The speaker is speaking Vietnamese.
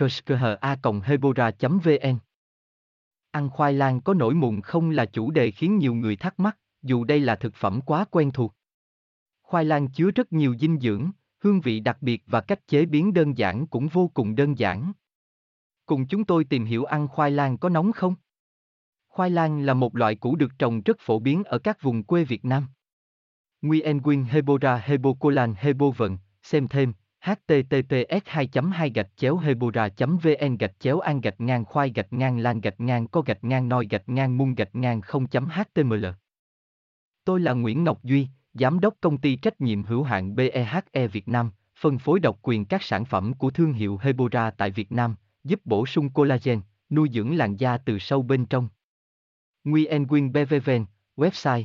kushkha@hebora.vn. Ăn khoai lang có nổi mụn không là chủ đề khiến nhiều người thắc mắc, dù đây là thực phẩm quá quen thuộc. Khoai lang chứa rất nhiều dinh dưỡng, hương vị đặc biệt và cách chế biến đơn giản cũng vô cùng đơn giản. Cùng chúng tôi tìm hiểu ăn khoai lang có nóng không? Khoai lang là một loại củ được trồng rất phổ biến ở các vùng quê Việt Nam. Nguyen Hebora Hebocolan Hebovn, xem thêm https://hebora.vn/khoai-lang-co-noi-0.html. Tôi là Nguyễn Ngọc Duy, Giám đốc Công ty Trách nhiệm hữu hạn BEHE Việt Nam, phân phối độc quyền các sản phẩm của thương hiệu Hebora tại Việt Nam, giúp bổ sung collagen, nuôi dưỡng làn da từ sâu bên trong. Nguyen BVVN, website